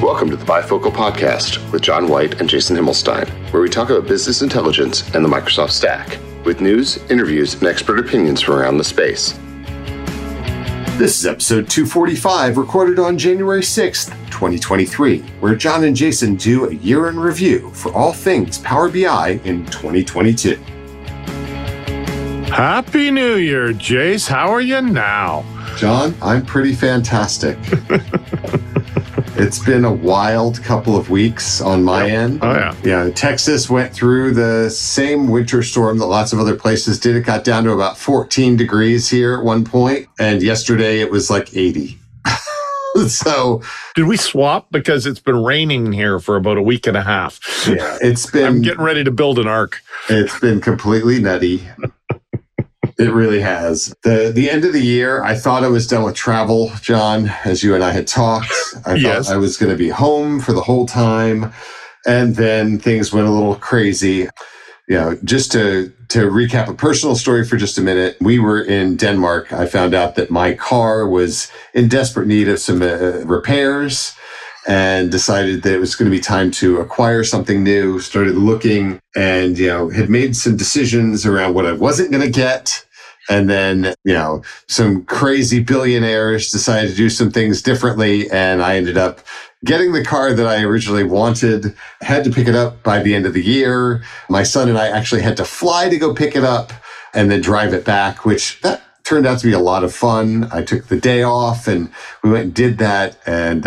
Welcome to the Bifocal Podcast with John White and Jason Himmelstein, where we talk about business intelligence and the Microsoft stack, with news, interviews, and expert opinions from around the space. This is episode 245, recorded on January 6th, 2023, where John and Jason do a year in review for all things Power BI in 2022. Happy New Year, Jace. How are you now? John, I'm pretty fantastic. It's been a wild couple of weeks on my end. Oh, yeah. Yeah, Texas went through the same winter storm that lots of other places did. It got down to about 14 degrees here at one point, and yesterday it was like 80. So, did we swap? Because it's been raining here for about a week and a half. Yeah, it's been... I'm getting ready to build an ark. It's been completely nutty. It really has. The end of the year, I thought I was done with travel, John, as you and I had talked. I thought I was going to be home for the whole time. And then things went a little crazy. You know, just to recap a personal story for just a minute, we were in Denmark. I found out that my car was in desperate need of some repairs and decided that it was going to be time to acquire something new. Started looking and, you know, had made some decisions around what I wasn't going to get. And then, you know, some crazy billionaires decided to do some things differently. And I ended up getting the car that I originally wanted, had to pick it up by the end of the year. My son and I actually had to fly to go pick it up and then drive it back, which that turned out to be a lot of fun. I took the day off and we went and did that and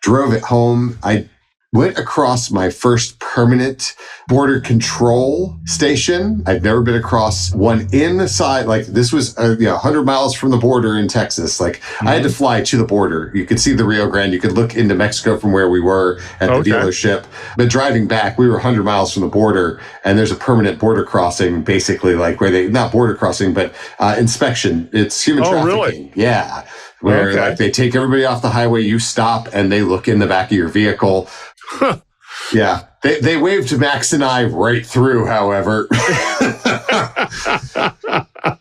drove it home. I went across my first permanent border control station. I've never been across one inside. Like, this was 100 miles from the border in Texas. Like, I had to fly to the border. You could see the Rio Grande. You could look into Mexico from where we were at the dealership. But driving back, we were 100 miles from the border, and there's a permanent border crossing, basically, like where they, not border crossing, but inspection. It's human trafficking. Really? Yeah. Where like they take everybody off the highway, you stop, and they look in the back of your vehicle. Huh. Yeah. They waved Max and I right through, however.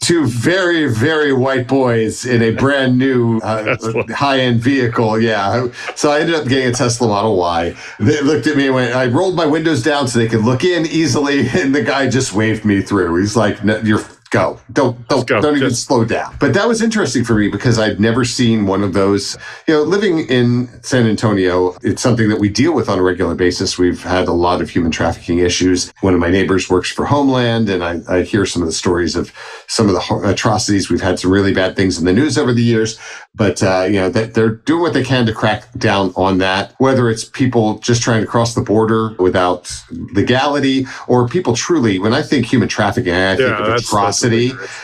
Two very, very white boys in a brand new high-end vehicle. Yeah. So I ended up getting a Tesla Model Y. They looked at me and went, I rolled my windows down so they could look in easily. And the guy just waved me through. He's like, no, you're... Go. Don't even slow down. But that was interesting for me because I've never seen one of those. You know, living in San Antonio, it's something that we deal with on a regular basis. We've had a lot of human trafficking issues. One of my neighbors works for Homeland, and I hear some of the stories of some of the atrocities. We've had some really bad things in the news over the years, but you know, that they're doing what they can to crack down on that. Whether it's people just trying to cross the border without legality, or people truly. When I think human trafficking, I think of atrocities.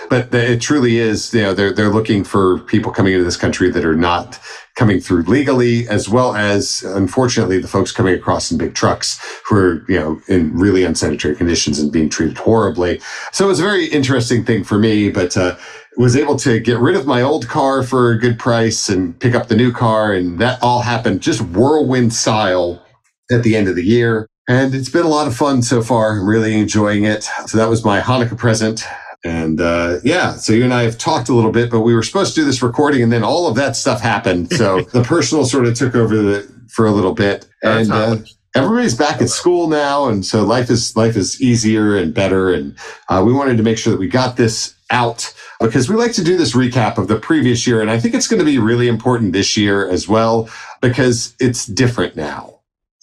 But it truly is, you know, they're looking for people coming into this country that are not coming through legally, as well as, unfortunately, the folks coming across in big trucks who are, you know, in really unsanitary conditions and being treated horribly. So it was a very interesting thing for me, but was able to get rid of my old car for a good price and pick up the new car. And that all happened just whirlwind style at the end of the year. And it's been a lot of fun so far. I'm really enjoying it. So that was my Hanukkah present. And so you and I have talked a little bit, but we were supposed to do this recording and then all of that stuff happened. So the personal sort of took over for a little bit. And everybody's back at school now. And so life is easier and better. And we wanted to make sure that we got this out because we like to do this recap of the previous year. And I think it's going to be really important this year as well because it's different now.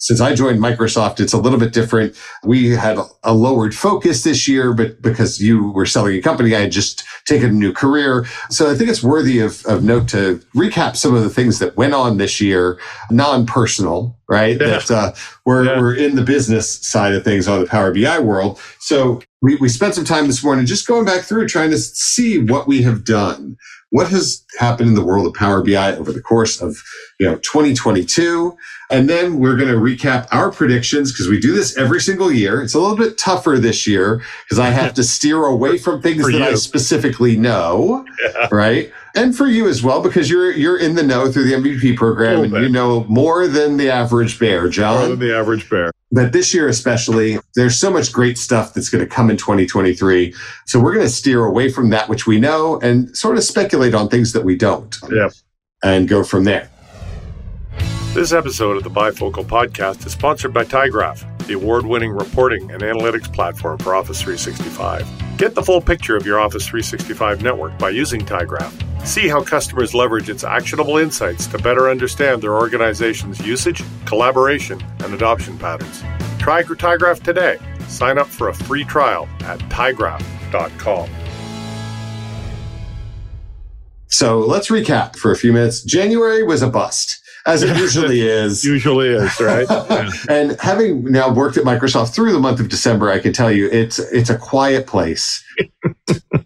Since I joined Microsoft, it's a little bit different. We had a lowered focus this year, but because you were selling a company, I had just taken a new career. So I think it's worthy of note to recap some of the things that went on this year, non-personal, right? Yeah. That we're in the business side of things on the Power BI world. So we spent some time this morning just going back through trying to see what we have done. What has happened in the world of Power BI over the course of 2022? And then we're going to recap our predictions because we do this every single year. It's a little bit tougher this year because I have to steer away from things that you. I specifically know, right? And for you as well, because you're in the know through the MVP program and you know more than the average bear, John. More than the average bear. But this year especially, there's so much great stuff that's going to come in 2023. So we're going to steer away from that which we know and sort of speculate on things that we don't and go from there. This episode of the Bifocal Podcast is sponsored by Tigraph, the award-winning reporting and analytics platform for Office 365. Get the full picture of your Office 365 network by using Tigraph. See how customers leverage its actionable insights to better understand their organization's usage, collaboration, and adoption patterns. Try Tigraph today. Sign up for a free trial at tigraph.com. So let's recap for a few minutes. January was a bust. As it usually is. Right? Yeah. And having now worked at Microsoft through the month of December, I can tell you it's a quiet place.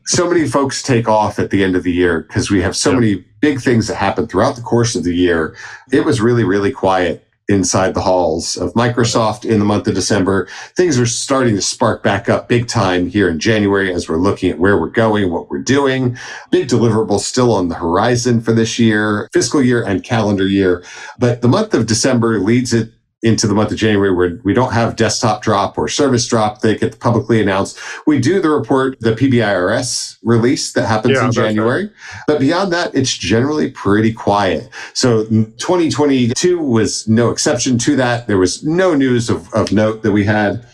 So many folks take off at the end of the year because we have so many big things that happen throughout the course of the year. It was really, really quiet inside the halls of Microsoft in the month of December. Things are starting to spark back up big time here in January as we're looking at where we're going, what we're doing. Big deliverables still on the horizon for this year, fiscal year and calendar year. But the month of December leads it into the month of January where we don't have desktop drop or service drop. They get publicly announced. We do the report, the PBIRS release that happens in January. Right. But beyond that, it's generally pretty quiet. So 2022 was no exception to that. There was no news of note that we had.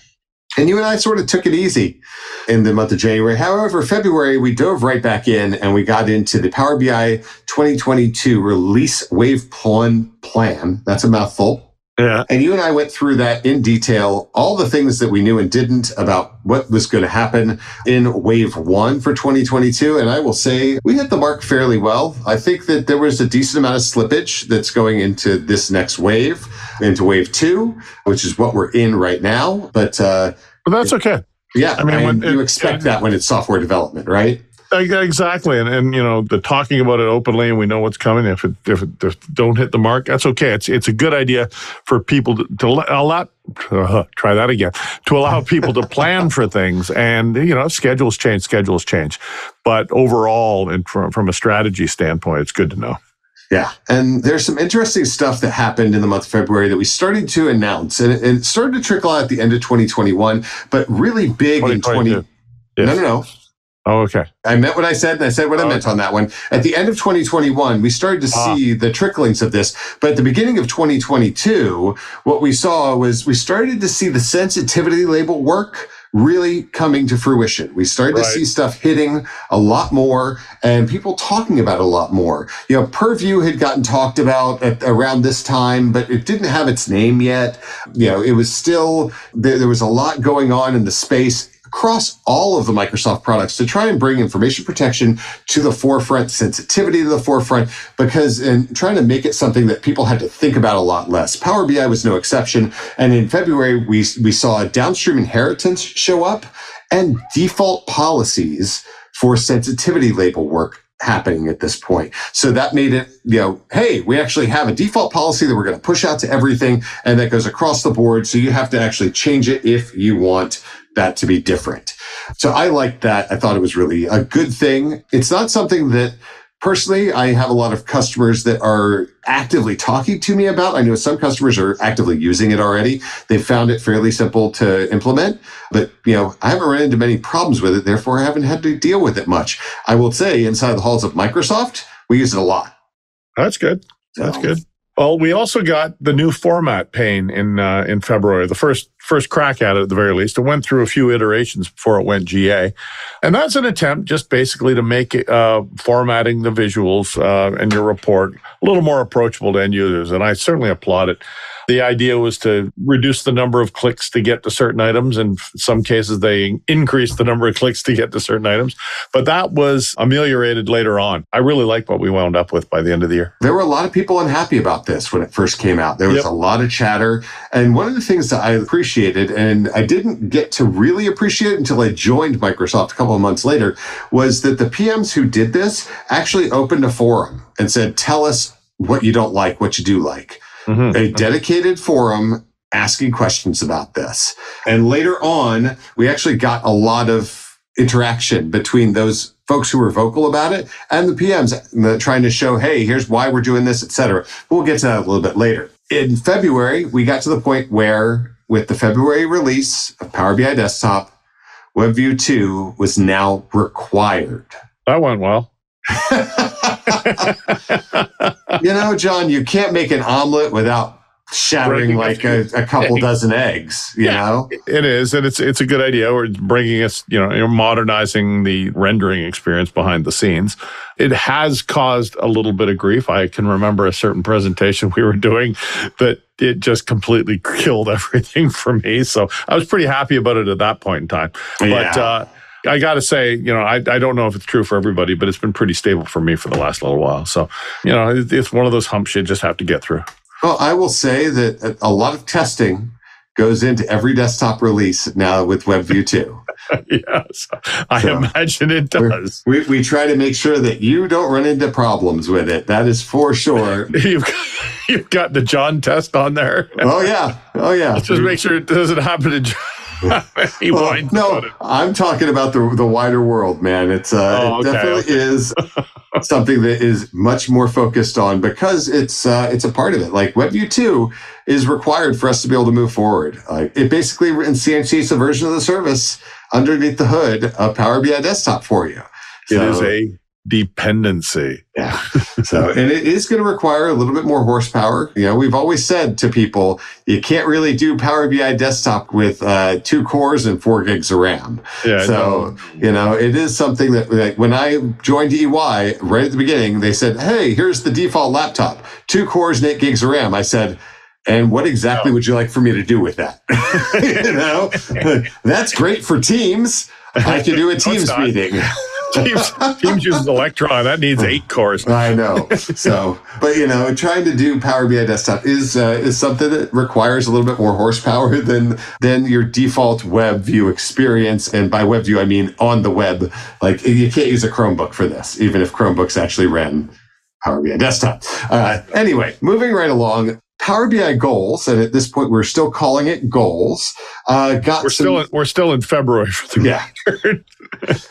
And you and I sort of took it easy in the month of January. However, February, we dove right back in and we got into the Power BI 2022 release wave one plan. That's a mouthful. Yeah. And you and I went through that in detail, all the things that we knew and didn't about what was going to happen in wave one for 2022. And I will say we hit the mark fairly well. I think that there was a decent amount of slippage that's going into this next wave, into wave two, which is what we're in right now. But that's okay. Yeah. I mean, you expect that when it's software development, right? Exactly. And you know, the talking about it openly and we know what's coming. If it don't hit the mark, that's okay. It's a good idea for people to allow people to plan for things. And, you know, schedules change. But overall, and from a strategy standpoint, it's good to know. Yeah. And there's some interesting stuff that happened in the month of February that we started to announce. And it started to trickle out at the end of 2021, but really big in 2022. Yes. No. Oh, okay. I meant what I said, and I said what I meant on that one. At the end of 2021, we started to see the tricklings of this. But at the beginning of 2022, what we saw was we started to see the sensitivity label work really coming to fruition. We started to see stuff hitting a lot more and people talking about a lot more. You know, Purview had gotten talked about around this time, but it didn't have its name yet. You know, it was still, there was a lot going on in the space across all of the Microsoft products to try and bring information protection to the forefront, sensitivity to the forefront, because in trying to make it something that people had to think about a lot less. Power BI was no exception. And in February, we saw downstream inheritance show up and default policies for sensitivity label work happening at this point. So that made it, you know, hey, we actually have a default policy that we're going to push out to everything, and that goes across the board. So you have to actually change it if you want that to be different. So I liked that. I thought it was really a good thing. It's not something that personally I have a lot of customers that are actively talking to me about. I know some customers are actively using it already. They've found it fairly simple to implement, but you know, I haven't run into many problems with it. Therefore, I haven't had to deal with it much. I will say inside the halls of Microsoft, we use it a lot. That's good. That's good. Well, we also got the new format pane in February, the first crack at it at the very least. It went through a few iterations before it went GA. And that's an attempt just basically to make formatting the visuals and your report a little more approachable to end users. And I certainly applaud it. The idea was to reduce the number of clicks to get to certain items. And in some cases, they increased the number of clicks to get to certain items. But that was ameliorated later on. I really like what we wound up with by the end of the year. There were a lot of people unhappy about this when it first came out. There was a lot of chatter. And one of the things that I appreciated, and I didn't get to really appreciate it until I joined Microsoft a couple of months later, was that the PMs who did this actually opened a forum and said, tell us what you don't like, what you do like. Mm-hmm. A dedicated forum asking questions about this. And later on, we actually got a lot of interaction between those folks who were vocal about it and the PMs trying to show, hey, here's why we're doing this, et cetera. We'll get to that a little bit later. In February, we got to the point where with the February release of Power BI Desktop, WebView 2 was now required. That went well. You know, John, you can't make an omelet without shattering like a couple dozen eggs, you know? It is, and it's a good idea. We're bringing us, modernizing the rendering experience behind the scenes. It has caused a little bit of grief. I can remember a certain presentation we were doing that it just completely killed everything for me. So I was pretty happy about it at that point in time. But I got to say, I don't know if it's true for everybody, but it's been pretty stable for me for the last little while. So, it's one of those humps you just have to get through. Well, I will say that a lot of testing goes into every desktop release now with WebView 2. Yes, I imagine it does. We try to make sure that you don't run into problems with it. That is for sure. You've got the John test on there. Oh, yeah. Let's just make sure it doesn't happen to John. I'm talking about the wider world, man. It definitely is something that is much more focused on because it's a part of it. Like WebView 2 is required for us to be able to move forward. It basically instantiates a version of the service underneath the hood of Power BI Desktop for you. It is a dependency. Yeah. So, and it is going to require a little bit more horsepower. We've always said to people, you can't really do Power BI Desktop with 2 cores and 4 gigs of RAM. Yeah, so, it is something that, like, when I joined EY right at the beginning, they said, hey, here's the default laptop, 2 cores and 8 gigs of RAM. I said, and what exactly would you like for me to do with that? That's great for Teams. I can do a Teams meeting. Teams uses Electron. That needs 8 cores. I know. So, but trying to do Power BI Desktop is something that requires a little bit more horsepower than your default web view experience. And by web view, I mean on the web. Like you can't use a Chromebook for this, even if Chromebooks actually ran Power BI Desktop. Anyway, moving right along. Power BI goals, and at this point we're still calling it goals. We're still in February for the record.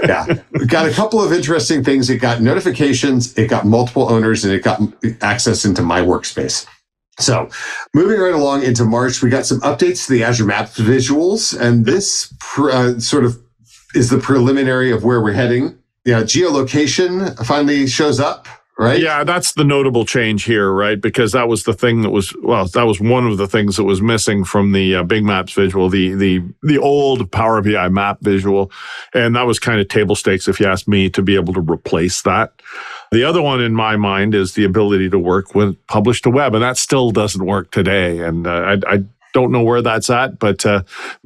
Yeah, we got a couple of interesting things. It got notifications, it got multiple owners, and it got access into my workspace. So, moving right along into March, we got some updates to the Azure Maps visuals, and this sort of is the preliminary of where we're heading. Yeah, geolocation finally shows up. Right? Yeah, that's the notable change here, right? Because that was the thing that was, that was one of the things that was missing from the Big Maps visual, the old Power BI map visual. And that was kind of table stakes, if you ask me, to be able to replace that. The other one in my mind is the ability to work with publish to web, and that still doesn't work today. And I don't know where that's at, but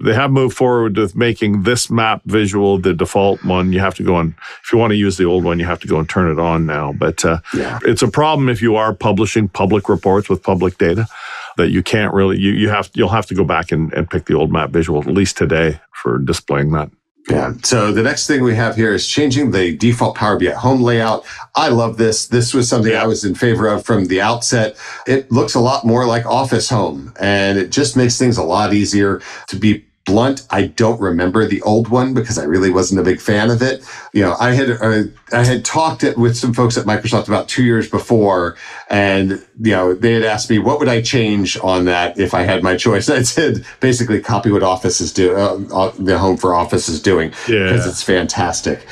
they have moved forward with making this map visual the default one. You have to go and, if you want to use the old one, you have to go and turn it on now. But it's a problem if you are publishing public reports with public data that you can't really, you'll have to go back and pick the old map visual, at least today, for displaying that. Yeah. So the next thing we have here is changing the default Power BI home layout. I love this. This was something I was in favor of from the outset. It looks a lot more like Office Home, and it just makes things a lot easier. To be blunt, I don't remember the old one because I really wasn't a big fan of it. I had talked with some folks at Microsoft about 2 years before, and they had asked me what would I change on that if I had my choice. And I said basically copy what Office is doing, the home for Office is doing, because it's fantastic.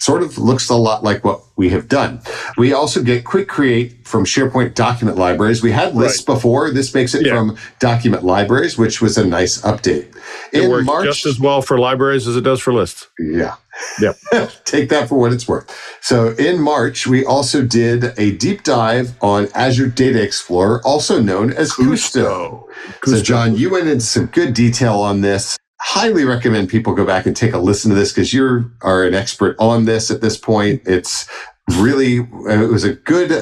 Sort of looks a lot like what we have done. We also get quick create from SharePoint document libraries. We had lists before. This makes it from document libraries, which was a nice update. It works just as well for libraries as it does for lists. Yeah. Yep. Take that for what it's worth. So in March, we also did a deep dive on Azure Data Explorer, also known as Kusto. So John, you went into some good detail on this. Highly recommend people go back and take a listen to this because you are an expert on this at this point. It was a good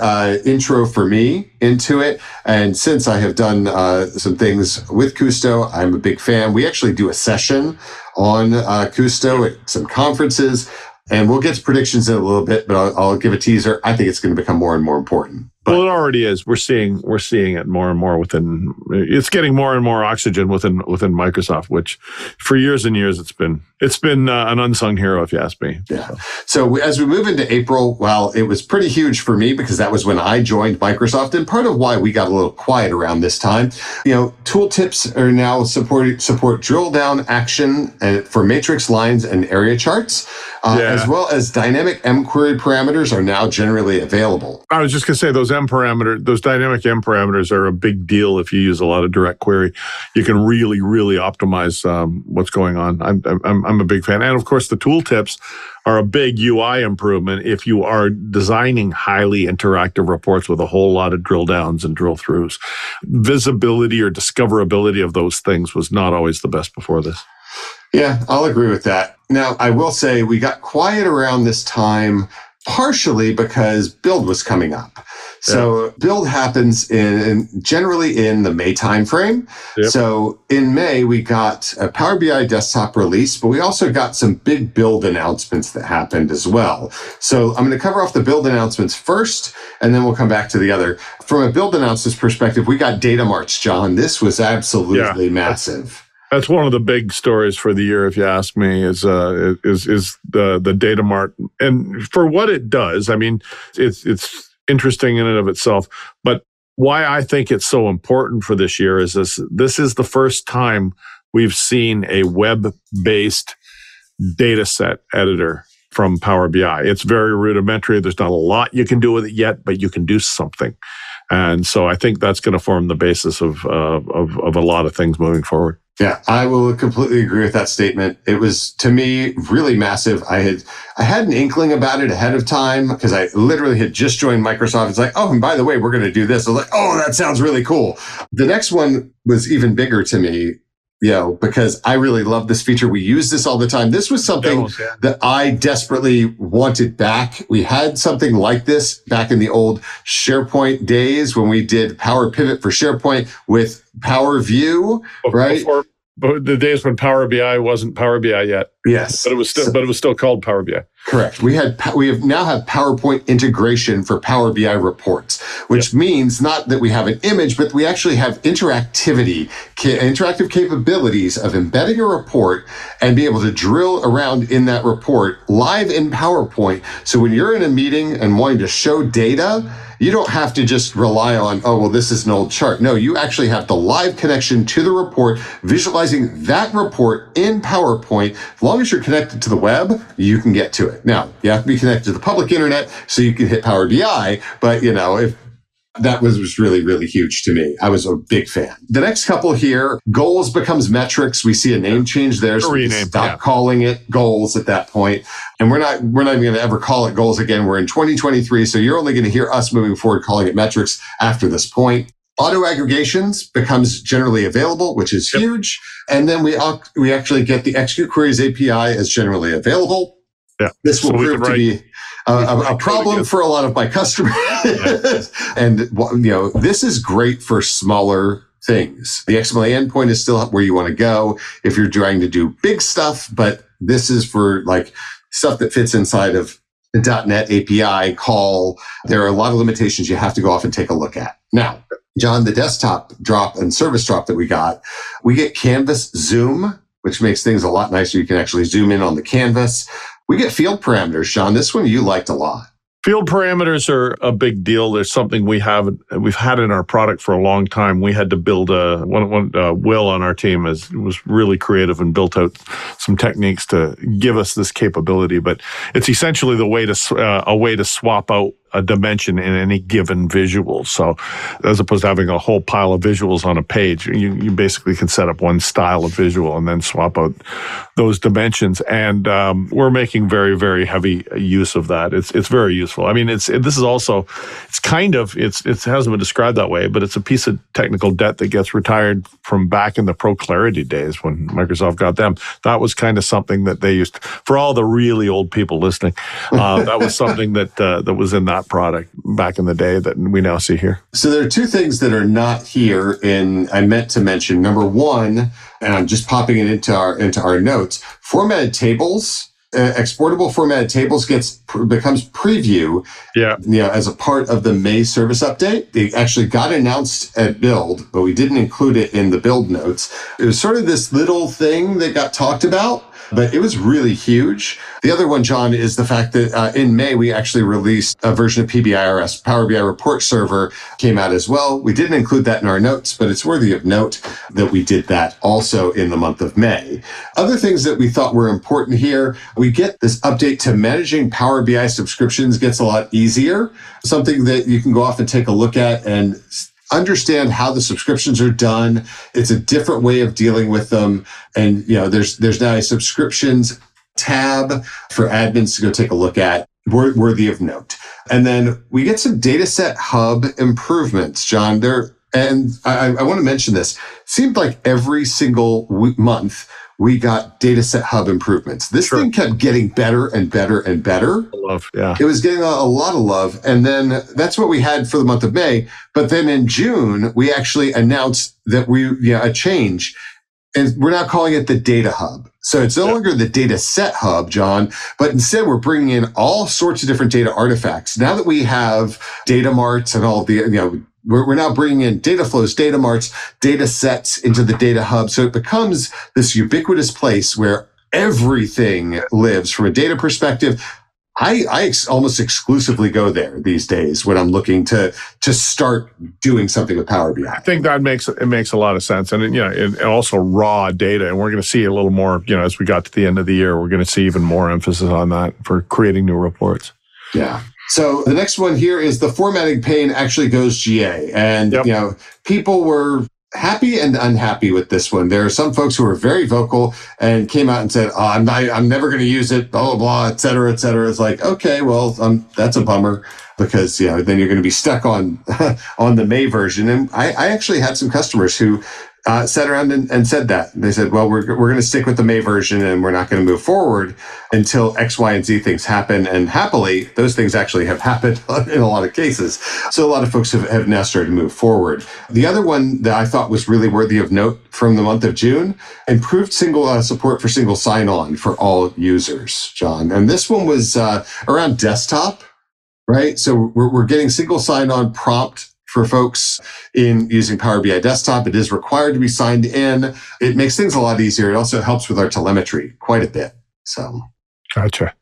intro for me into it. And since I have done some things with Kusto, I'm a big fan. We actually do a session on Kusto at some conferences, and we'll get to predictions in a little bit, but I'll give a teaser. I think it's going to become more and more important. Well, it already is. We're seeing it more and more within. It's getting more and more oxygen within Microsoft, which for years and years it's been an unsung hero, if you ask me. Yeah. So as we move into April, it was pretty huge for me because that was when I joined Microsoft, and part of why we got a little quiet around this time. Tooltips are now support drill down action for matrix lines and area charts, as well as dynamic mQuery parameters are now generally available. I was just gonna say those Those dynamic M parameters are a big deal if you use a lot of direct query. You can really, really optimize what's going on. I'm a big fan. And of course, the tooltips are a big UI improvement if you are designing highly interactive reports with a whole lot of drill downs and drill throughs. Visibility or discoverability of those things was not always the best before this. Yeah, I'll agree with that. Now, I will say we got quiet around this time, partially because Build was coming up. So yeah. Build happens generally in the May timeframe. Yep. So in May, we got a Power BI Desktop release, but we also got some big Build announcements that happened as well. So I'm going to cover off the Build announcements first, and then we'll come back to the other. From a Build announcements perspective, we got data marts, John. This was absolutely massive. That's one of the big stories for the year, if you ask me, is the data mart. And for what it does, I mean, it's interesting in and of itself. But why I think it's so important for this year is this is the first time we've seen a web-based data set editor from Power BI. It's very rudimentary. There's not a lot you can do with it yet, but you can do something. And so I think that's going to form the basis of a lot of things moving forward. Yeah, I will completely agree with that statement. It was, to me, really massive. I had an inkling about it ahead of time because I literally had just joined Microsoft. It's like, oh, and by the way, we're going to do this. I was like, oh, that sounds really cool. The next one was even bigger to me, because I really love this feature. We use this all the time. This was something that I desperately wanted back. We had something like this back in the old SharePoint days when we did Power Pivot for SharePoint with Power View, right? But the days when Power BI wasn't Power BI yet. Yes, but it was still called Power BI. Correct. We now have PowerPoint integration for Power BI reports, which means not that we have an image, but we actually have interactive capabilities of embedding a report and be able to drill around in that report live in PowerPoint. So when you're in a meeting and wanting to show data, you don't have to just rely on, this is an old chart. No, you actually have the live connection to the report, visualizing that report in PowerPoint. As long as you're connected to the web, you can get to it. Now, you have to be connected to the public internet so you can hit Power BI, but if that was really, really huge to me. I was a big fan. The next couple here, goals becomes metrics. We see a name change there. So we stop calling it goals at that point. And we're not even going to ever call it goals again. We're in 2023. So you're only going to hear us moving forward calling it metrics after this point. Auto aggregations becomes generally available, which is huge. And then we actually get the Execute Queries API as generally available. Yeah. This will prove to be a problem for a lot of my customers. And, this is great for smaller things. The XML endpoint is still where you want to go if you're trying to do big stuff, but this is for like stuff that fits inside of the .NET API call. There are a lot of limitations you have to go off and take a look at. Now, John, the desktop drop and service drop that we get Canvas Zoom, which makes things a lot nicer. You can actually zoom in on the canvas. We get field parameters, Sean. This one you liked a lot. Field parameters are a big deal. There's something we've had in our product for a long time. We had to build Will on our team was really creative and built out some techniques to give us this capability. But it's essentially the way to a way to swap out a dimension in any given visual. So as opposed to having a whole pile of visuals on a page, you basically can set up one style of visual and then swap out those dimensions. And we're making very, very heavy use of that. It's very useful. I mean, it hasn't been described that way, but it's a piece of technical debt that gets retired from back in the ProClarity days when Microsoft got them. That was kind of something that they used for all the really old people listening. That was something that was in that product back in the day that we now see here. So there are two things that are not here, and I meant to mention. Number one, and I'm just popping it into our notes, formatted tables, exportable formatted tables becomes Preview. As a part of the May service update. It actually got announced at Build, but we didn't include it in the Build notes. It was sort of this little thing that got talked about. but it was really huge. The other one, John, is the fact that in May, we actually released a version of PBIRS, Power BI Report Server came out as well. We didn't include that in our notes, but it's worthy of note that we did that also in the month of May. Other things that we thought were important here, we get this update to managing Power BI subscriptions gets a lot easier, something that you can go off and take a look at and understand how the subscriptions are done. It's a different way of dealing with them. And, you know, there's now a subscriptions tab for admins to go take a look at, worthy of note. And then we get some dataset hub improvements, John. And I want to mention this. It seemed like every single month we got dataset hub improvements. This thing kept getting better and better and better. Love, yeah. It was getting a lot of love. And then that's what we had for the month of May. But then in June, we actually announced that a change. And we're now calling it the data hub. So it's no longer the data set hub, John, but instead we're bringing in all sorts of different data artifacts. Now that we have data marts and all the, we're now bringing in data flows, data marts, data sets into the data hub. So it becomes this ubiquitous place where everything lives from a data perspective. I almost exclusively go there these days when I'm looking to start doing something with Power BI. I think that makes a lot of sense, and and also raw data. And we're going to see a little more, as we got to the end of the year, we're going to see even more emphasis on that for creating new reports. Yeah. So the next one here is the formatting pane actually goes GA, and people were happy and unhappy with this one. There are some folks who were very vocal and came out and said, "Oh, I'm never going to use it," blah blah blah, et cetera, et cetera. It's like, okay, well, that's a bummer because then you're going to be stuck on on the May version. And I actually had some customers who sat around and said that. They said, well, we're going to stick with the May version and we're not going to move forward until X, Y, and Z things happen. And happily, those things actually have happened in a lot of cases. So a lot of folks have now started to move forward. The other one that I thought was really worthy of note from the month of June, improved support for single sign-on for all users, John. And this one was around desktop, right? So we're getting single sign-on prompt for folks in using Power BI Desktop. It is required to be signed in. It makes things a lot easier. It also helps with our telemetry quite a bit. So, gotcha.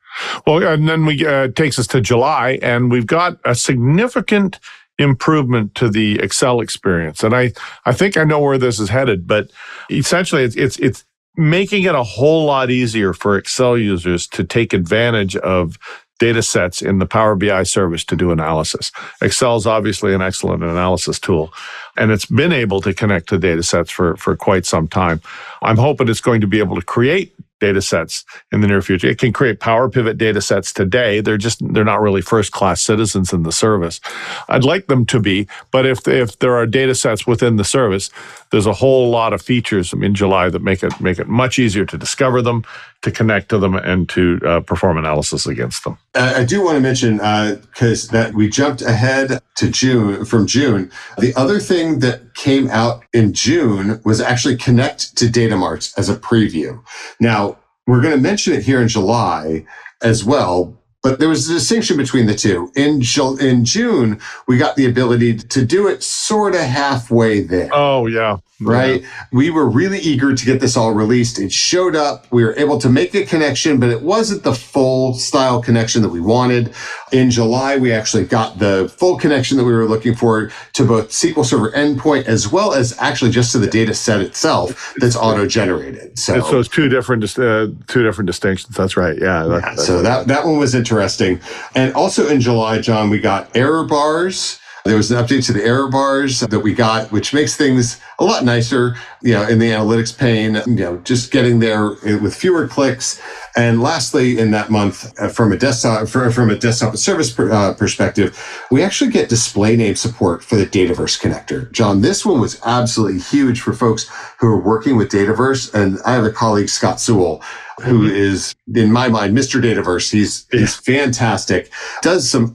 Well, and then takes us to July, and we've got a significant improvement to the Excel experience. And I think I know where this is headed, but essentially it's making it a whole lot easier for Excel users to take advantage of data sets in the Power BI service to do analysis. Excel is obviously an excellent analysis tool, and it's been able to connect to data sets for quite some time. I'm hoping it's going to be able to create data sets in the near future. It can create Power Pivot data sets today. They're not really first-class citizens in the service. I'd like them to be, but if there are data sets within the service, there's a whole lot of features in July that make it much easier to discover them, to connect to them, and to perform analysis against them. I do want to mention, because that we jumped ahead to June from June. The other thing that came out in June was actually connect to data marts as a preview. Now, we're going to mention it here in July as well, but there was a distinction between the two. In June, we got the ability to do it sort of halfway there. Oh, yeah. Right? Yeah. We were really eager to get this all released. It showed up. We were able to make a connection, but it wasn't the full style connection that we wanted. In July, we actually got the full connection that we were looking for to both SQL Server endpoint as well as actually just to the data set itself that's auto-generated. So it's two different distinctions. That's right. Yeah. So that one was interesting. And also in July, John, we got error bars. There was an update to the error bars that we got, which makes things a lot nicer, in the analytics pane, just getting there with fewer clicks. And lastly, in that month, from a desktop service perspective, we actually get display name support for the Dataverse connector. John, this one was absolutely huge for folks who are working with Dataverse. And I have a colleague, Scott Sewell, who is, in my mind, Mr. Dataverse. He's fantastic, does some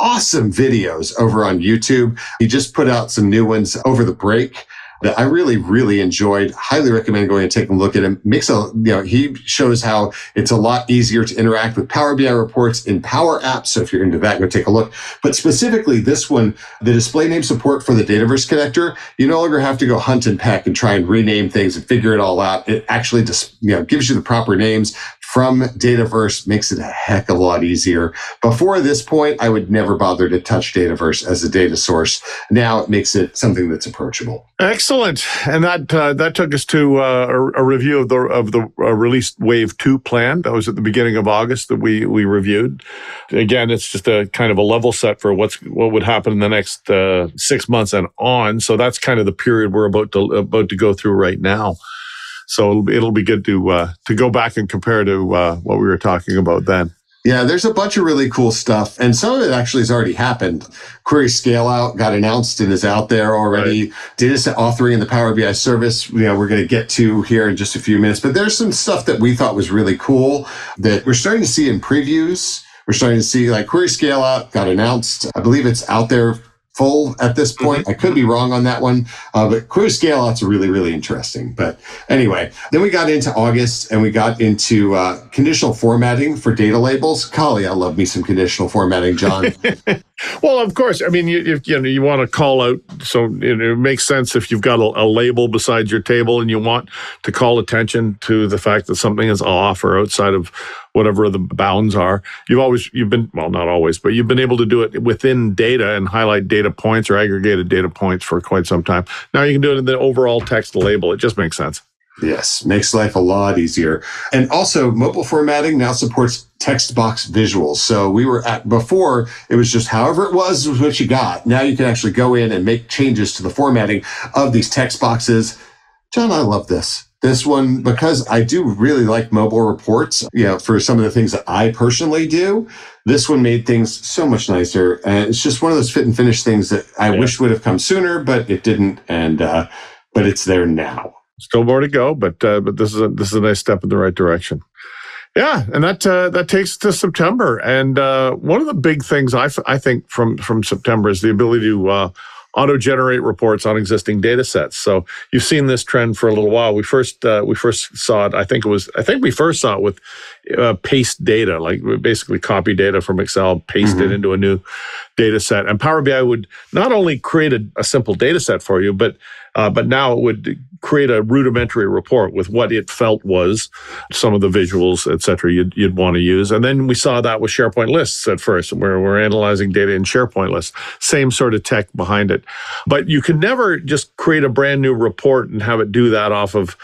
awesome videos over on YouTube. He just put out some new ones over the break that I really, really enjoyed. Highly recommend going and taking a look at him. Makes a, he shows how it's a lot easier to interact with Power BI reports in Power Apps. So if you're into that, go take a look. But specifically this one, the display name support for the Dataverse connector, you no longer have to go hunt and peck and try and rename things and figure it all out. It actually just, gives you the proper names from Dataverse, makes it a heck of a lot easier. Before this point, I would never bother to touch Dataverse as a data source. Now it makes it something that's approachable. Excellent. And that took us to a review of the released Wave 2 plan. That was at the beginning of August that we reviewed. Again, it's just a kind of a level set for what would happen in the next 6 months and on. So that's kind of the period we're about to go through right now. So it'll be good to go back and compare to what we were talking about then. Yeah, there's a bunch of really cool stuff, and some of it actually has already happened. Query scale out got announced and is out there already. Right. Dataset authoring in the Power BI service, we're going to get to here in just a few minutes. But there's some stuff that we thought was really cool that we're starting to see in previews. We're starting to see like query scale out got announced. I believe it's out there full at this point. I could be wrong on that one, but query scale outs are really, really interesting. But anyway, then we got into August and we got into conditional formatting for data labels. Golly, I love me some conditional formatting, John. Well, of course. I mean, you want to call out, so it makes sense if you've got a label beside your table and you want to call attention to the fact that something is off or outside of whatever the bounds are. You've been able to do it within data and highlight data points or aggregated data points for quite some time. Now you can do it in the overall text label. It just makes sense. Yes, makes life a lot easier. And also, mobile formatting now supports text box visuals. So we were at before, it was just however it was what you got. Now you can actually go in and make changes to the formatting of these text boxes. John, I love this. This one, because I do really like mobile reports, for some of the things that I personally do, this one made things so much nicer. And it's just one of those fit and finish things that I wish would have come sooner, but it didn't. And, but it's there now. Still more to go, but this is a nice step in the right direction. Yeah, and that takes us to September. And one of the big things I think from September is the ability to auto-generate reports on existing data sets. So you've seen this trend for a little while. We first saw it. I think we first saw it with paste data, like basically copy data from Excel, paste it into a new data set. And Power BI would not only create a simple data set for you, but now it would create a rudimentary report with what it felt was some of the visuals, et cetera, you'd want to use. And then we saw that with SharePoint lists at first, where we're analyzing data in SharePoint lists. Same sort of tech behind it. But you can never just create a brand new report and have it do that off of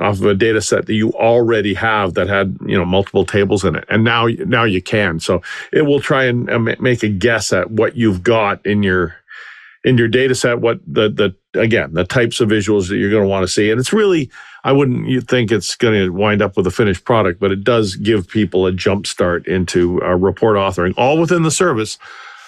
a data set that you already have that had, multiple tables in it. And now you can. So it will try and make a guess at what you've got in your data set, what the types of visuals that you're going to want to see. And it's really, I wouldn't think it's going to wind up with a finished product, but it does give people a jump start into report authoring, all within the service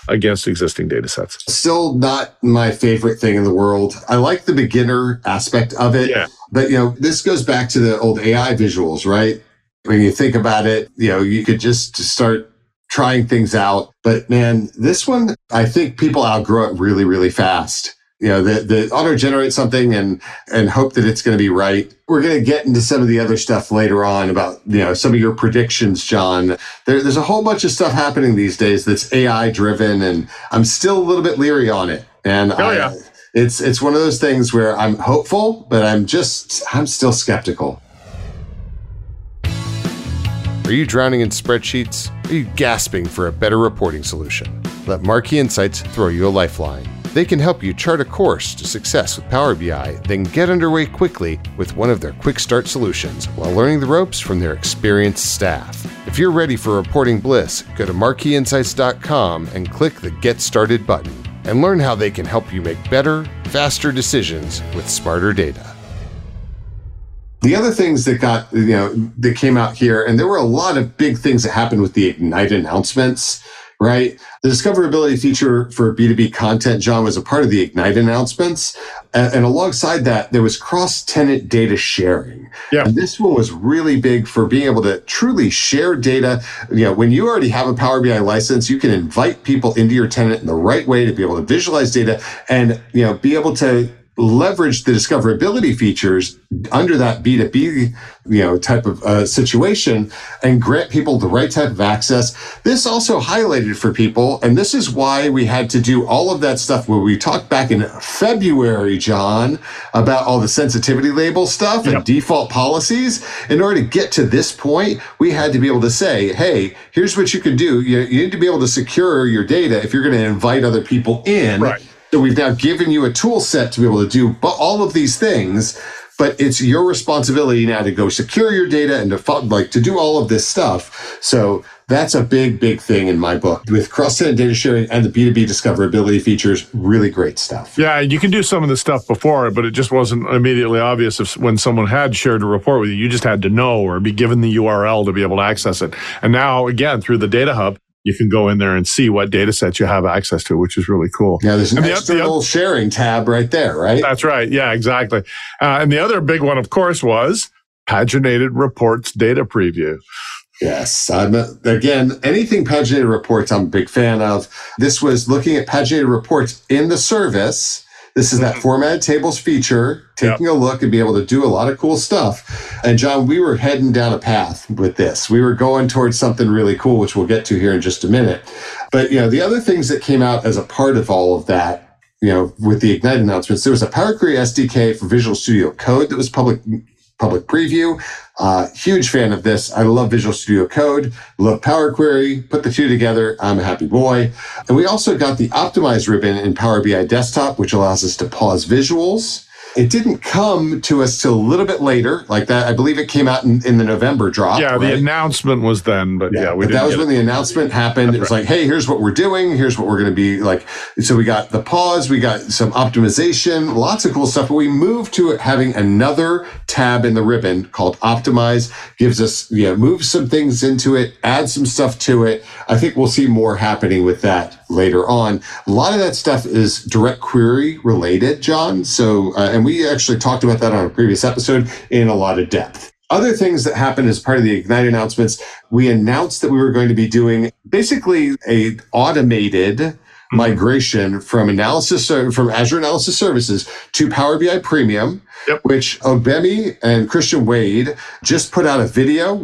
against existing data sets. Still not my favorite thing in the world. I like the beginner aspect of it, but this goes back to the old AI visuals, right? When you think about it, you could just start trying things out. But man, this one, I think people outgrow it really, really fast. The auto-generate something and hope that it's going to be right. We're going to get into some of the other stuff later on about, some of your predictions, John. There's a whole bunch of stuff happening these days that's AI-driven, and I'm still a little bit leery on it. And it's one of those things where I'm hopeful, but I'm still skeptical. Are you drowning in spreadsheets? Are you gasping for a better reporting solution? Let Marquee Insights throw you a lifeline. They can help you chart a course to success with Power BI, then get underway quickly with one of their quick start solutions while learning the ropes from their experienced staff. If you're ready for reporting bliss, go to marqueeinsights.com and click the Get Started button and learn how they can help you make better, faster decisions with smarter data. The other things that got, that came out here, and there were a lot of big things that happened with the Ignite announcements, right? The discoverability feature for B2B content, John, was a part of the Ignite announcements. And alongside that, there was cross-tenant data sharing. Yeah. And this one was really big for being able to truly share data. When you already have a Power BI license, you can invite people into your tenant in the right way to be able to visualize data and, be able to leverage the discoverability features under that B2B, type of situation and grant people the right type of access. This also highlighted for people, and this is why we had to do all of that stuff where we talked back in February, John, about all the sensitivity label stuff and default policies. In order to get to this point, we had to be able to say, hey, here's what you can do. You need to be able to secure your data if you're going to invite other people in. Right. So we've now given you a tool set to be able to do all of these things, but it's your responsibility now to go secure your data and to do all of this stuff. So that's a big, big thing in my book with cross-tenant data sharing and the B2B discoverability features. Really great stuff. Yeah, you can do some of the stuff before, but it just wasn't immediately obvious when someone had shared a report with you. You just had to know or be given the URL to be able to access it. And now, again, through the Data Hub, you can go in there and see what data sets you have access to, which is really cool. Yeah, there's an external sharing tab right there, right? That's right. Yeah, exactly. And the other big one, of course, was paginated reports data preview. Yes. Anything paginated reports, I'm a big fan of. This was looking at paginated reports in the service. This is that formatted tables feature, taking a look and be able to do a lot of cool stuff. And John, we were heading down a path with this. We were going towards something really cool, which we'll get to here in just a minute. But, the other things that came out as a part of all of that, with the Ignite announcements, there was a Power Query SDK for Visual Studio Code that was public preview. Huge fan of this. I love Visual Studio Code, love Power Query, put the two together. I'm a happy boy. And we also got the optimized ribbon in Power BI Desktop, which allows us to pause visuals. It didn't come to us till a little bit later, like that. I believe it came out in the November drop. Yeah, right? The announcement was then, but that was when the announcement happened. That's it was right. Like, hey, here's what we're doing. Here's what we're going to be like. So we got the pause. We got some optimization, lots of cool stuff. But we moved to having another tab in the ribbon called Optimize. Gives us, move some things into it, add some stuff to it. I think we'll see more happening with that later on. A lot of that stuff is direct query related, John. So, and we actually talked about that on a previous episode in a lot of depth. Other things that happened as part of the Ignite announcements, we announced that we were going to be doing basically a automated migration from Azure Analysis Services to Power BI Premium, which Obemi and Christian Wade just put out a video.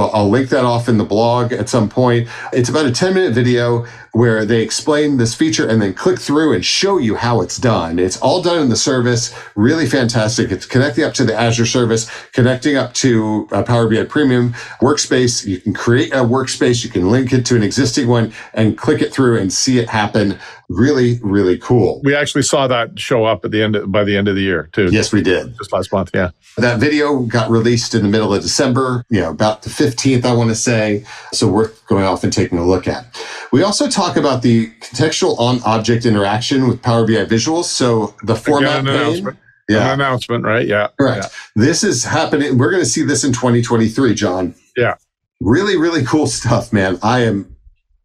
I'll link that off in the blog at some point. It's about a 10-minute video where they explain this feature and then click through and show you how it's done. It's all done in the service. Really fantastic. It's connecting up to the Azure service, connecting up to Power BI Premium workspace. You can create a workspace. You can link it to an existing one and click it through and see it happen. Really, really cool. We actually saw that show up by the end of the year, too. Yes, we did. Just last month, yeah. That video got released in the middle of December, about the 15th, I want to say. So worth going off and taking a look at. We also talk about the contextual on-object interaction with Power BI Visuals. So the format pane. Yeah. An announcement, right? Yeah. Correct. Yeah. This is happening. We're going to see this in 2023, John. Yeah. Really, really cool stuff, man. I am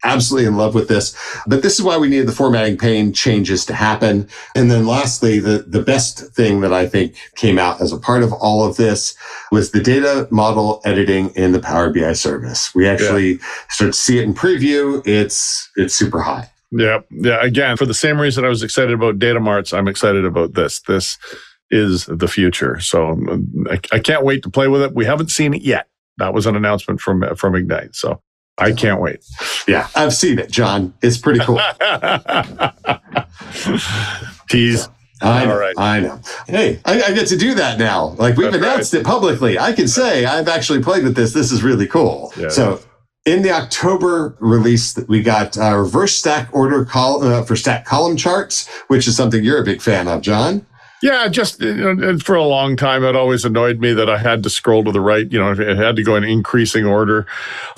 absolutely in love with this. But this is why we needed the formatting pane changes to happen. And then lastly, the best thing that I think came out as a part of all of this was the data model editing in the Power BI service. We actually start to see it in preview. It's super high. Yeah. Yeah. Again, for the same reason I was excited about data marts, I'm excited about this. This is the future. So I can't wait to play with it. We haven't seen it yet. That was an announcement from Ignite. So I can't wait. Yeah, I've seen it, John. It's pretty cool. Tease. I know. Hey, I get to do that now. Like we've announced it publicly. I can say I've actually played with this. This is really cool. Yeah. So in the October release, we got reverse stack order for stack column charts, which is something you're a big fan of, John. Yeah, just for a long time, it always annoyed me that I had to scroll to the right. It had to go in increasing order.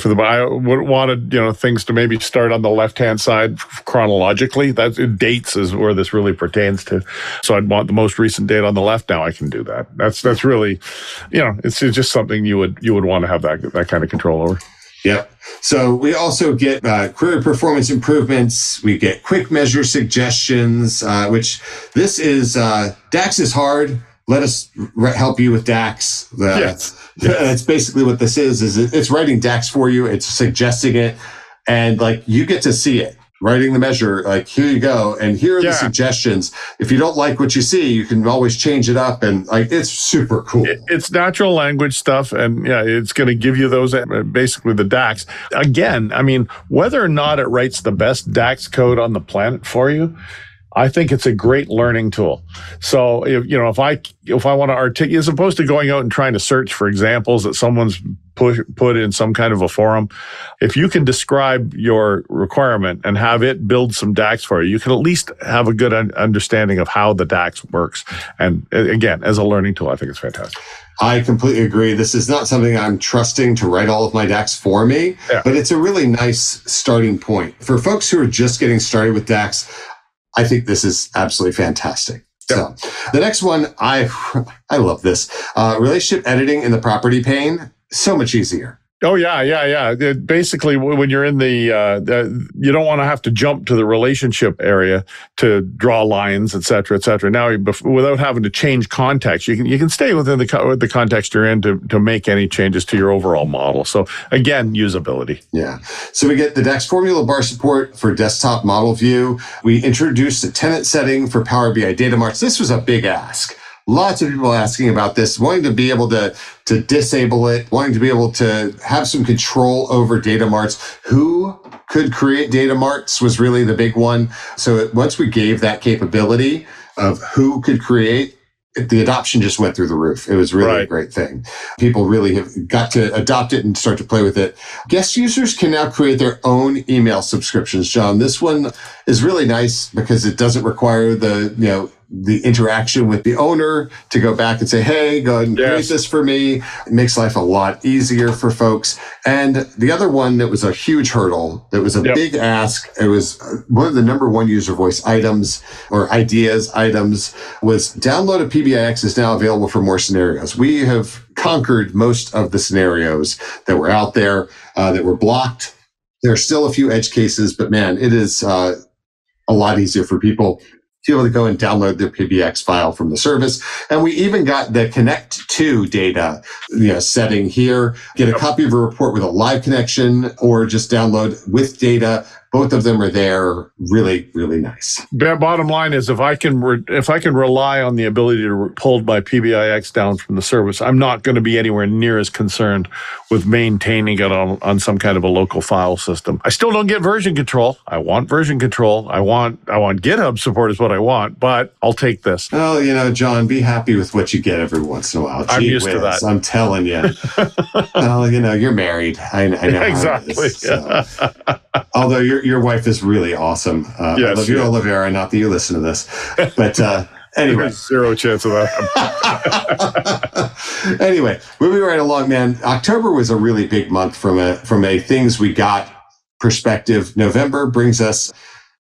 I wanted things to maybe start on the left-hand side chronologically. Dates is where this really pertains to. So I'd want the most recent date on the left. Now I can do that. That's really, it's just something you would want to have that kind of control over. Yeah. So we also get query performance improvements. We get quick measure suggestions, which this is DAX is hard. Let us help you with DAX. Yes. That's basically what this is it's writing DAX for you. It's suggesting it. And you get to see it. writing the measure, like, here you go, and here are the suggestions. If you don't like what you see, you can always change it up, and like, it's super cool. It's natural language stuff, and yeah, it's going to give you those, basically the DAX. Again, I mean, whether or not it writes the best DAX code on the planet for you, I think it's a great learning tool. So, if I want to articulate, as opposed to going out and trying to search for examples that someone's put in some kind of a forum, if you can describe your requirement and have it build some DAX for you, you can at least have a good understanding of how the DAX works. And again, as a learning tool, I think it's fantastic. I completely agree. This is not something I'm trusting to write all of my DAX for me, but it's a really nice starting point. For folks who are just getting started with DAX, I think this is absolutely fantastic. Yep. So the next one, I love this. Relationship editing in the property pane, so much easier. Oh, yeah. Basically, when you're in the you don't want to have to jump to the relationship area to draw lines, et cetera. Now, without having to change context, you can stay within the context you're in to make any changes to your overall model. So, again, usability. Yeah. So, we get the DAX formula bar support for desktop model view. We introduced a tenant setting for Power BI data marts. This was a big ask. Lots of people asking about this, wanting to be able to disable it, wanting to be able to have some control over data marts. Who could create data marts was really the big one. So once we gave that capability of who could create, the adoption just went through the roof. It was really a great thing. People really have got to adopt it and start to play with it. Guest users can now create their own email subscriptions, John. This one is really nice because it doesn't require the interaction with the owner to go back and say, hey, go ahead and create this for me. It makes life a lot easier for folks. And the other one that was a huge hurdle, that was a big ask, it was one of the #1 user voice items or ideas, was download a PBIX is now available for more scenarios. We have conquered most of the scenarios that were out there that were blocked. There are still a few edge cases, but man, it is a lot easier for people to be able to go and download their PBIX file from the service. And we even got the connect to data setting here. Get a copy of a report with a live connection or just download with data. Both of them are there. Really, really nice. The bottom line is, if I can rely on the ability to pull my PBIX down from the service, I'm not going to be anywhere near as concerned with maintaining it on some kind of a local file system. I still don't get version control. I want version control. I want GitHub support is what I want, but I'll take this. Oh, John, be happy with what you get every once in a while. I'm used to that. I'm telling you. Well, you're married. I know exactly. How it is, so. Although your wife is really awesome. Yes, I love you, Oliveira. Not that you listen to this, but anyway, there's zero chance of that. Anyway, moving right along, man. October was a really big month from a things we got perspective. November brings us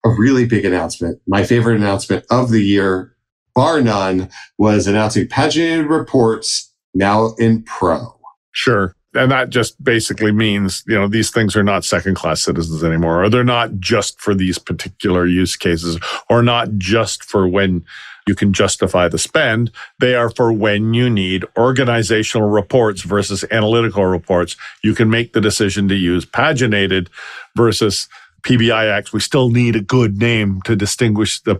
a really big announcement. My favorite announcement of the year, bar none, was announcing paginated reports now in Pro. Sure. And that just basically means, these things are not second-class citizens anymore, or they're not just for these particular use cases, or not just for when you can justify the spend. They are for when you need organizational reports versus analytical reports. You can make the decision to use paginated versus PBIX. We still need a good name to distinguish an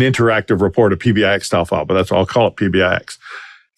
interactive report, a PBIX style file, but that's all. I'll call it PBIX.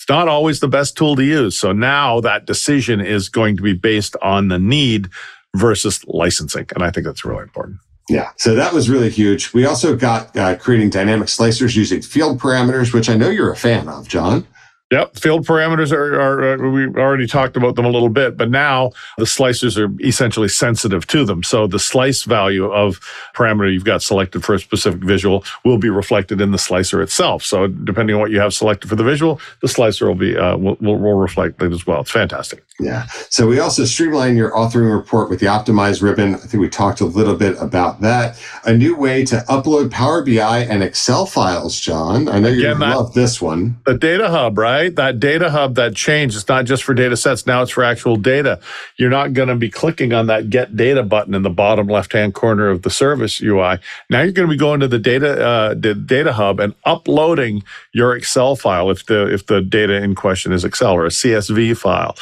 It's not always the best tool to use. So now that decision is going to be based on the need versus licensing. And I think that's really important. Yeah. So that was really huge. We also got creating dynamic slicers using field parameters, which I know you're a fan of, John. Yep. Field parameters are we already talked about them a little bit, but now the slicers are essentially sensitive to them. So the slice value of parameter you've got selected for a specific visual will be reflected in the slicer itself. So depending on what you have selected for the visual, the slicer will reflect it as well. It's fantastic. Yeah. So we also streamline your authoring report with the optimized ribbon. I think we talked a little bit about that. A new way to upload Power BI and Excel files, John. I know you love this one. The data hub, right? right? That data hub, that change, it's not just for data sets. Now it's for actual data. You're not going to be clicking on that Get Data button in the bottom left-hand corner of the service UI. Now you're going to be going to the data hub and uploading your Excel file, if the data in question is Excel, or a CSV file,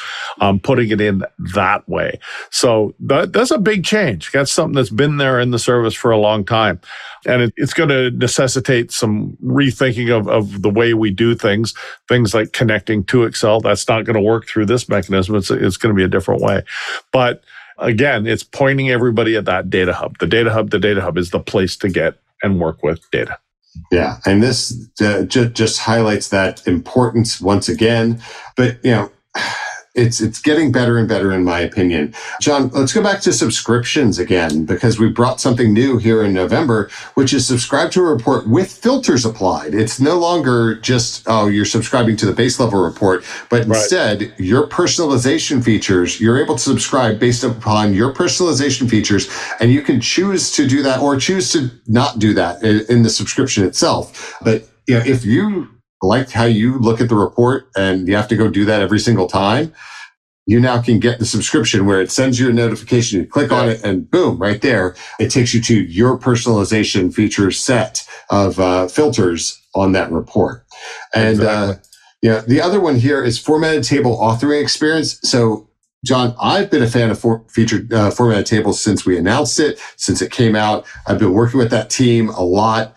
putting it in that way. So that's a big change. That's something that's been there in the service for a long time. And it's going to necessitate some rethinking of the way we do things. Things like connecting to Excel, that's not going to work through this mechanism. It's going to be a different way. But again, it's pointing everybody at that data hub. The data hub is the place to get and work with data. Yeah, and this just highlights that importance once again. But, you know, it's getting better and better, in my opinion. John, let's go back to subscriptions again, because we brought something new here in November, which is subscribe to a report with filters applied. It's no longer just, oh, you're subscribing to the base level report, but instead your personalization features, you're able to subscribe based upon your personalization features, and you can choose to do that or choose to not do that in the subscription itself. But, you know, if you like how you look at the report and you have to go do that every single time, you now can get the subscription where it sends you a notification, you click on it, and boom, right there, it takes you to your personalization feature set of filters on that report. And yeah, the other one here is formatted table authoring experience. So, John, I've been a fan of formatted tables since we announced it, since it came out. I've been working with that team a lot.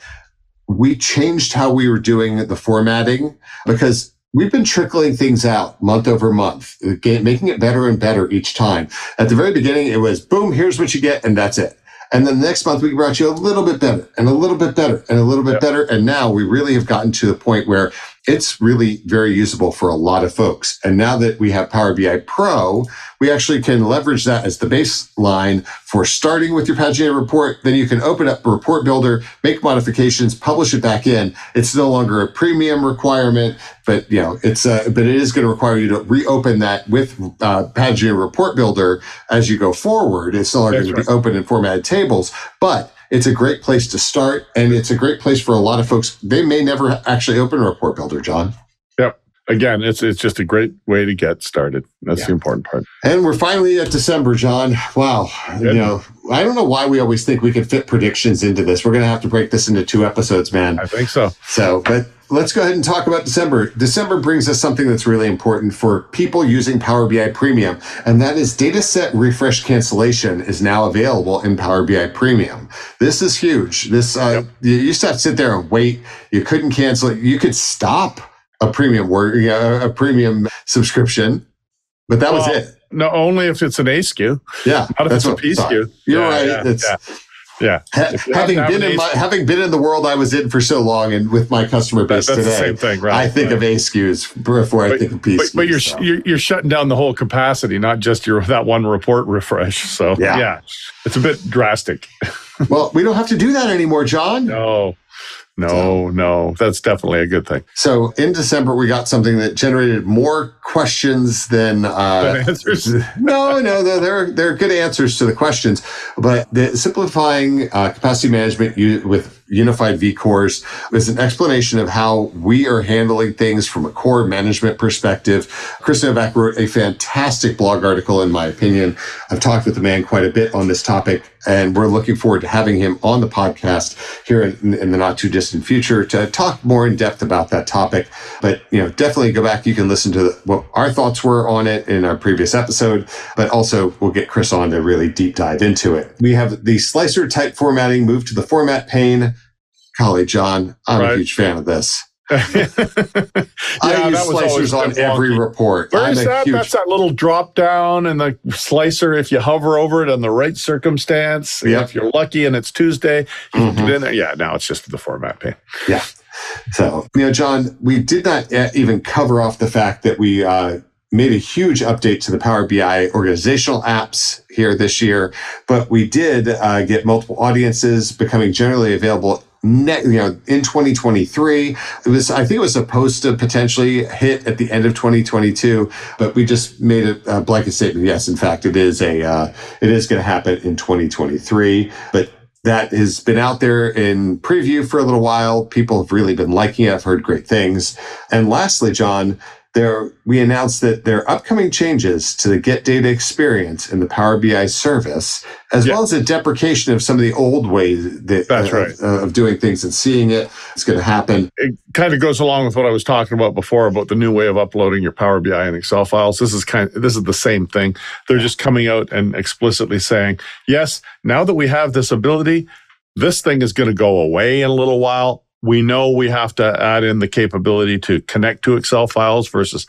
We changed how we were doing the formatting because we've been trickling things out month over month, making it better and better each time. At the very beginning, it was, boom, here's what you get, and that's it. And then the next month, we brought you a little bit better and a little bit better and a little bit better. And now we really have gotten to the point where it's really very usable for a lot of folks. And now that we have Power BI Pro, we actually can leverage that as the baseline for starting with your paginated report. Then you can open up Report Builder, make modifications, publish it back in. It's no longer a premium requirement, but you know but it is going to require you to reopen that with paginated Report Builder as you go forward. It's no longer going to be open in formatted tables, but it's a great place to start, and it's a great place for a lot of folks. They may never actually open a report builder, John. Yep. Again, it's just a great way to get started. That's the important part. And we're finally at December, John. Wow. You know, I don't know why we always think we can fit predictions into this. We're going to have to break this into 2 episodes, man. I think so. So, but let's go ahead and talk about December. December brings us something that's really important for people using Power BI Premium, and that is data set refresh cancellation is now available in Power BI Premium. This is huge. This you used to have to sit there and wait. You couldn't cancel it. You could stop a premium subscription, but that was it. No, only if it's an A SKU. Yeah, not if it's a P SKU. You're right. Yeah. Having been in the world I was in for so long and with my customer base today, the same thing, right? I think of A SKUs before I think of P SKUs. But you're shutting down the whole capacity, not just that one report refresh. So yeah, it's a bit drastic. Well, we don't have to do that anymore, John. No, that's definitely a good thing. So in December, we got something that generated more questions than answers. There are good answers to the questions, but the simplifying capacity management with unified vCores is an explanation of how we are handling things from a core management perspective. Chris Novak wrote a fantastic blog article, in my opinion. I've talked with the man quite a bit on this topic, and we're looking forward to having him on the podcast here in the not too distant future to talk more in depth about that topic. But, you know, definitely go back. You can listen to what our thoughts were on it in our previous episode, but also we'll get Chris on to really deep dive into it. We have the slicer type formatting moved to the format pane. Golly, John, I'm a huge fan of this. I use slicers on every report. Where's that? That's that little drop down and the slicer. If you hover over it in the right circumstance, if you're lucky and it's Tuesday, you can get in there. Yeah, now it's just the format pane. Yeah. So, you know, John, we did not even cover off the fact that we made a huge update to the Power BI organizational apps here this year, but we did get multiple audiences becoming generally available in 2023. I think it was supposed to potentially hit at the end of 2022, but we just made a blanket statement. Yes, in fact, it is going to happen in 2023. But that has been out there in preview for a little while. People have really been liking it. I've heard great things. And lastly, John, we announced that there are upcoming changes to the Get Data experience in the Power BI service, as well as a deprecation of some of the old ways of doing things and seeing it. It's going to happen. It kind of goes along with what I was talking about before about the new way of uploading your Power BI and Excel files. This is the same thing. They're just coming out and explicitly saying, yes, now that we have this ability, this thing is going to go away in a little while. We know we have to add in the capability to connect to Excel files versus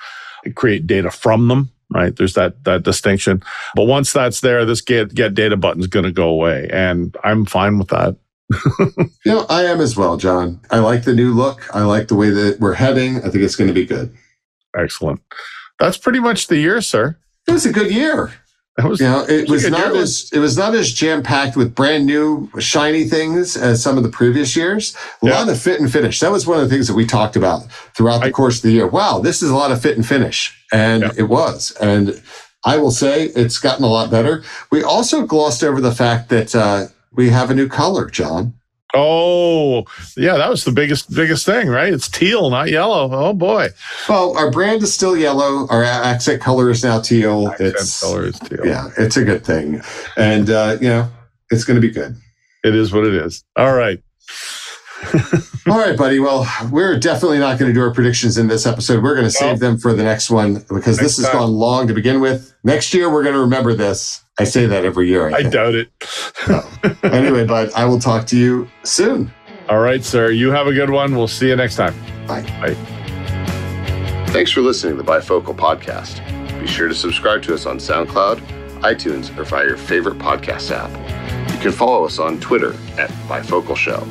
create data from them, right? There's that distinction. But once that's there, this get data button is going to go away. And I'm fine with that. I am as well, John. I like the new look. I like the way that we're heading. I think it's going to be good. Excellent. That's pretty much the year, sir. It was a good year. It was not as jam-packed with brand new, shiny things as some of the previous years. A lot of fit and finish. That was one of the things that we talked about throughout the course of the year. Wow, this is a lot of fit and finish. And it was. And I will say it's gotten a lot better. We also glossed over the fact that we have a new color, John. Oh, yeah, that was the biggest thing, right? It's teal, not yellow. Oh, boy. Well, our brand is still yellow. Our accent color is now teal. Accent color is teal. Yeah, it's a good thing. And, it's going to be good. It is what it is. All right. All right, buddy. Well, we're definitely not going to do our predictions in this episode. We're going to save them for the next one because this has gone long to begin with. Next year, we're going to remember this. I say that every year. I doubt it. Anyway, bud, I will talk to you soon. All right, sir. You have a good one. We'll see you next time. Bye. Bye. Thanks for listening to the Bifocal Podcast. Be sure to subscribe to us on SoundCloud, iTunes, or via your favorite podcast app. You can follow us on Twitter @BifocalShow.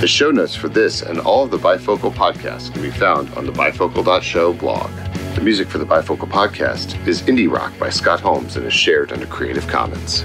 The show notes for this and all of the Bifocal Podcast can be found on the bifocal.show blog. The music for the Bifocal Podcast is Indie Rock by Scott Holmes and is shared under Creative Commons.